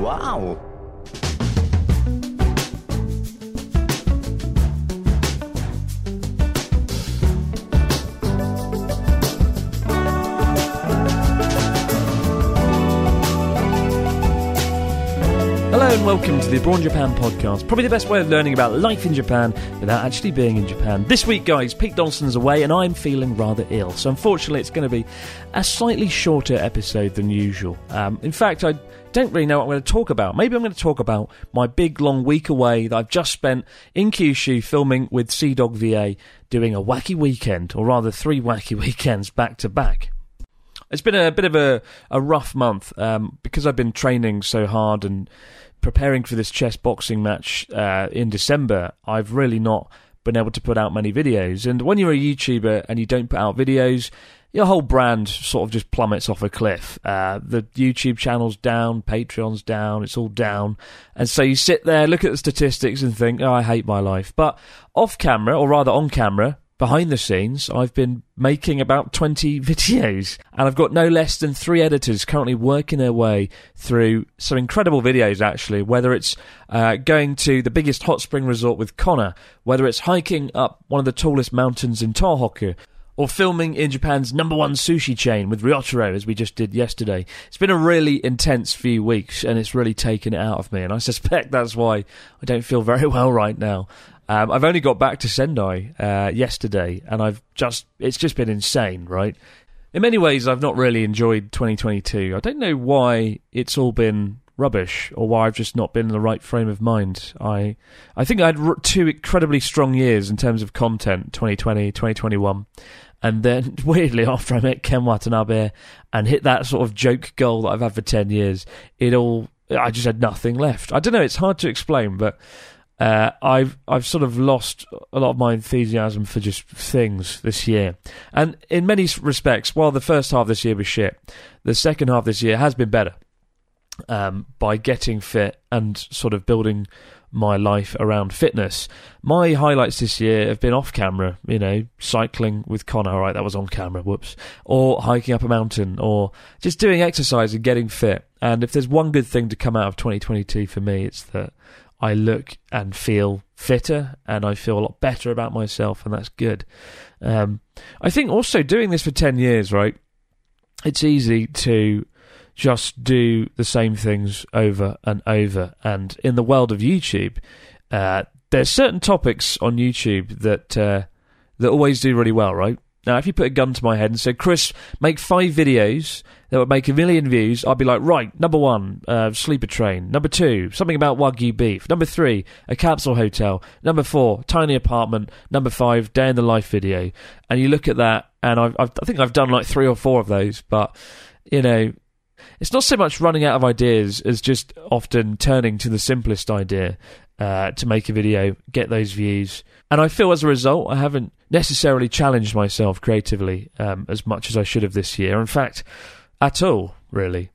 Wow! Hello and welcome to the Abroad in Japan podcast. Probably the best way of learning about life in Japan without actually being in Japan. This week, guys, Pete Donaldson's away and I'm feeling rather ill. So unfortunately, it's going to be a slightly shorter episode than usual. In fact, I don't really know what I'm going to talk about. Maybe I'm going to talk about my big, long week away that I've just spent in Kyushu filming with Sea Dog VA, doing a wacky weekend, or rather three wacky weekends back to back. It's been a bit of a rough month because I've been training so hard and preparing for this chess boxing match in December. I've really not been able to put out many videos, and when you're a YouTuber and you don't put out videos, your whole brand sort of just plummets off a cliff. The YouTube channel's down, Patreon's down, it's all down, and so you sit there, look at the statistics and think, oh, I hate my life. But off camera, or rather on camera, behind the scenes, I've been making about 20 videos, and I've got no less than 3 editors currently working their way through some incredible videos, actually, whether it's going to the biggest hot spring resort with Connor, whether it's hiking up one of the tallest mountains in Tohoku, or filming in Japan's #1 sushi chain with Ryotaro, as we just did yesterday. It's been a really intense few weeks, and it's really taken it out of me, and I suspect that's why I don't feel very well right now. I've only got back to Sendai yesterday, and it's just been insane, right? In many ways, I've not really enjoyed 2022. I don't know why it's all been rubbish, or why I've just not been in the right frame of mind. I think I had 2 incredibly strong years in terms of content, 2020, 2021. And then, weirdly, after I met Ken Watanabe and hit that sort of joke goal that I've had for 10 years, I just had nothing left. I don't know, it's hard to explain, but I've sort of lost a lot of my enthusiasm for just things this year. And in many respects, while the first half of this year was shit, the second half of this year has been better by getting fit and sort of building my life around fitness. My highlights this year have been off camera, cycling with Connor. All right, that was on camera, whoops. Or hiking up a mountain, or just doing exercise and getting fit. And if there's one good thing to come out of 2022 for me, it's that I look and feel fitter, and I feel a lot better about myself, and that's good. I think also doing this for 10 years, right, it's easy to just do the same things over and over. And in the world of YouTube, there's certain topics on YouTube that always do really well, right? Now, if you put a gun to my head and said, Chris, make 5 videos that would make 1 million views, I'd be like, right, #1, sleeper train. #2, something about Wagyu beef. #3, a capsule hotel. #4, tiny apartment. #5, day in the life video. And you look at that, and I think I've done like 3 or 4 of those, but, it's not so much running out of ideas as just often turning to the simplest idea to make a video, get those views. And I feel as a result, I haven't necessarily challenged myself creatively as much as I should have this year. In fact, at all, really.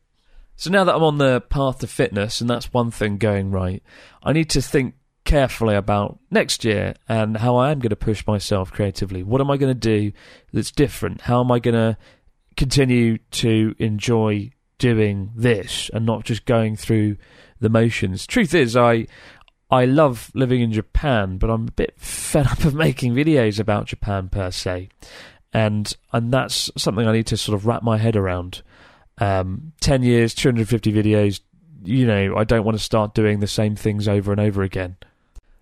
So now that I'm on the path to fitness, and that's one thing going right, I need to think carefully about next year and how I am going to push myself creatively. What am I going to do that's different? How am I going to continue to enjoy doing this and not just going through the motions? Truth is, I love living in Japan, but I'm a bit fed up of making videos about Japan per se, and that's something I need to sort of wrap my head around. 10 years, 250 videos, I don't want to start doing the same things over and over again.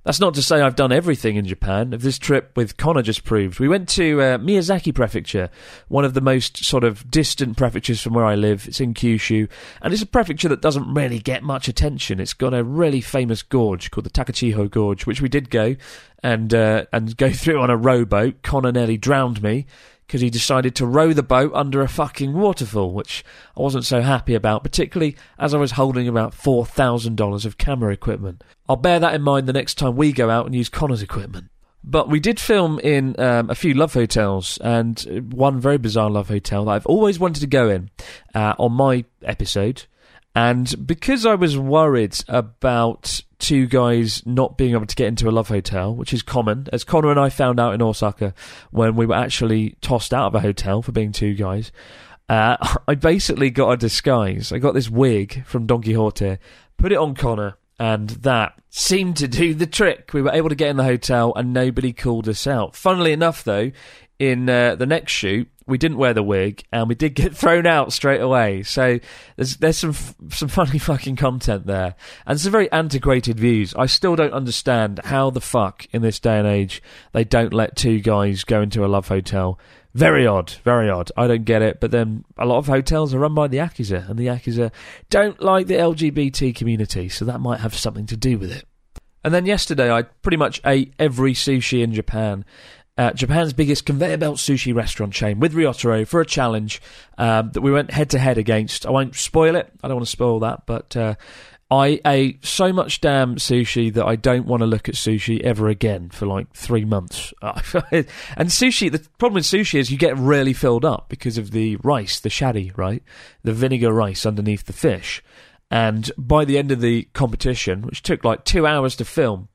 That's not to say I've done everything in Japan. This trip with Connor just proved. We went to Miyazaki Prefecture, one of the most sort of distant prefectures from where I live. It's in Kyushu, and it's a prefecture that doesn't really get much attention. It's got a really famous gorge called the Takachiho Gorge, which we did go and go through on a rowboat. Connor nearly drowned me because he decided to row the boat under a fucking waterfall, which I wasn't so happy about, particularly as I was holding about $4,000 of camera equipment. I'll bear that in mind the next time we go out and use Connor's equipment. But we did film in a few love hotels, and one very bizarre love hotel that I've always wanted to go in on my episode. And because I was worried about 2 guys not being able to get into a love hotel, which is common, as Connor and I found out in Osaka when we were actually tossed out of a hotel for being 2 guys, I basically got a disguise. I got this wig from Don Quixote, put it on Connor, and that seemed to do the trick. We were able to get in the hotel, and nobody called us out. Funnily enough, though, in the next shoot, we didn't wear the wig, and we did get thrown out straight away. So there's some funny fucking content there, and some very antiquated views. I still don't understand how the fuck in this day and age they don't let two guys go into a love hotel. Very odd, very odd. I don't get it. But then a lot of hotels are run by the Yakuza, and the Yakuza don't like the LGBT community, so that might have something to do with it. And then yesterday, I pretty much ate every sushi in Japan. Japan's biggest conveyor belt sushi restaurant chain, with Ryotaro, for a challenge that we went head-to-head against. I won't spoil it. I don't want to spoil that, but I ate so much damn sushi that I don't want to look at sushi ever again for like 3 months. And sushi, the problem with sushi is you get really filled up because of the rice, the shari, right? The vinegar rice underneath the fish. And by the end of the competition, which took like 2 hours to film,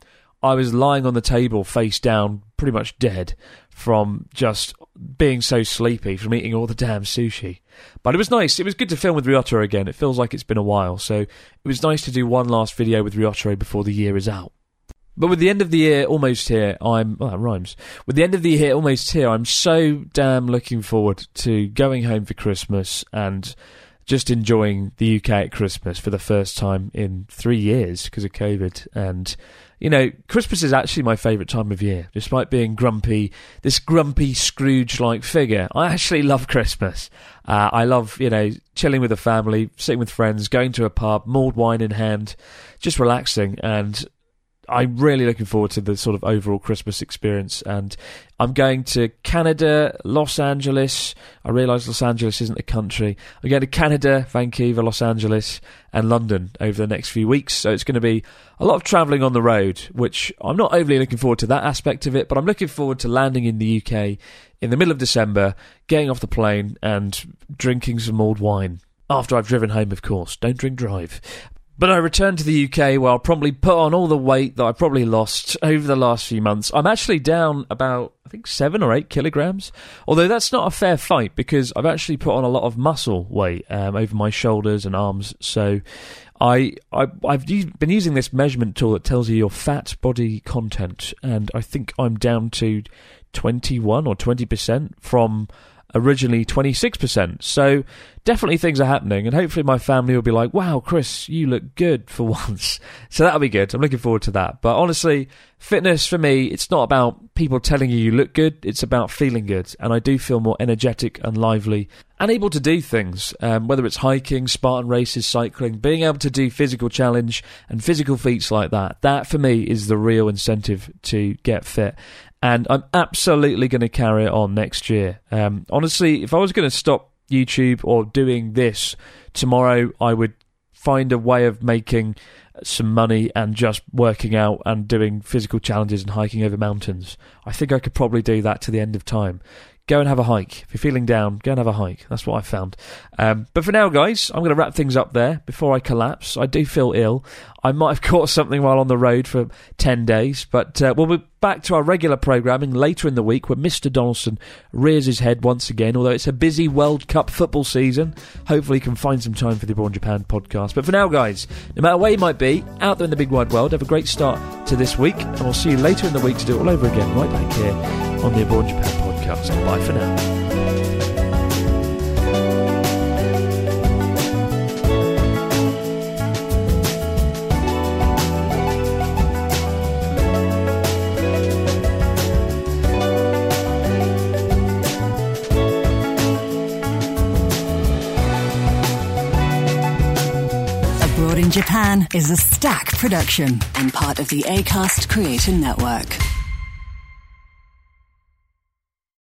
I was lying on the table face down, pretty much dead, from just being so sleepy from eating all the damn sushi. But it was nice. It was good to film with Ryotaro again. It feels like it's been a while, so it was nice to do one last video with Ryotaro before the year is out. But with the end of the year almost here, With the end of the year almost here, I'm so damn looking forward to going home for Christmas and just enjoying the UK at Christmas for the first time in 3 years because of COVID. And you know, Christmas is actually my favourite time of year. Despite being grumpy, this grumpy Scrooge-like figure, I actually love Christmas. I love, you know, chilling with the family, sitting with friends, going to a pub, mulled wine in hand, just relaxing. And I'm really looking forward to the sort of overall Christmas experience. And I'm going to Canada, Los Angeles. I realise Los Angeles isn't a country. I'm going to Canada, Vancouver, Los Angeles, and London over the next few weeks. So it's going to be a lot of travelling on the road, which I'm not overly looking forward to that aspect of it, but I'm looking forward to landing in the UK in the middle of December, getting off the plane and drinking some mulled wine. After I've driven home, of course. Don't drink drive. But I return to the UK where I'll probably put on all the weight that I probably lost over the last few months. I'm actually down about, I think, 7 or 8 kilograms. Although that's not a fair fight because I've actually put on a lot of muscle weight over my shoulders and arms. So I've been using this measurement tool that tells you your fat body content. And I think I'm down to 21 or 20% from originally 26%. So definitely things are happening, and hopefully my family will be like, wow, Chris, you look good for once. So that'll be good. I'm looking forward to that. But honestly, fitness for me, it's not about people telling you look good. It's about feeling good. And I do feel more energetic and lively and able to do things, whether it's hiking, Spartan races, cycling, being able to do physical challenge and physical feats like that. That for me is the real incentive to get fit. And I'm absolutely going to carry it on next year. Honestly, if I was going to stop YouTube or doing this tomorrow, I would find a way of making some money and just working out and doing physical challenges and hiking over mountains. I think I could probably do that to the end of time. Go and have a hike. If you're feeling down, go and have a hike. That's what I found. But for now, guys, I'm going to wrap things up there before I collapse. I do feel ill. I might have caught something while on the road for 10 days, but we'll be back to our regular programming later in the week where Mr. Donaldson rears his head once again, although it's a busy World Cup football season. Hopefully you can find some time for the Abroad in Japan podcast. But for now, guys, no matter where you might be, out there in the big wide world, have a great start to this week, and we'll see you later in the week to do it all over again right back here on the Abroad in Japan podcast. Bye for now. Abroad in Japan is a Stack production and part of the Acast Creator Network.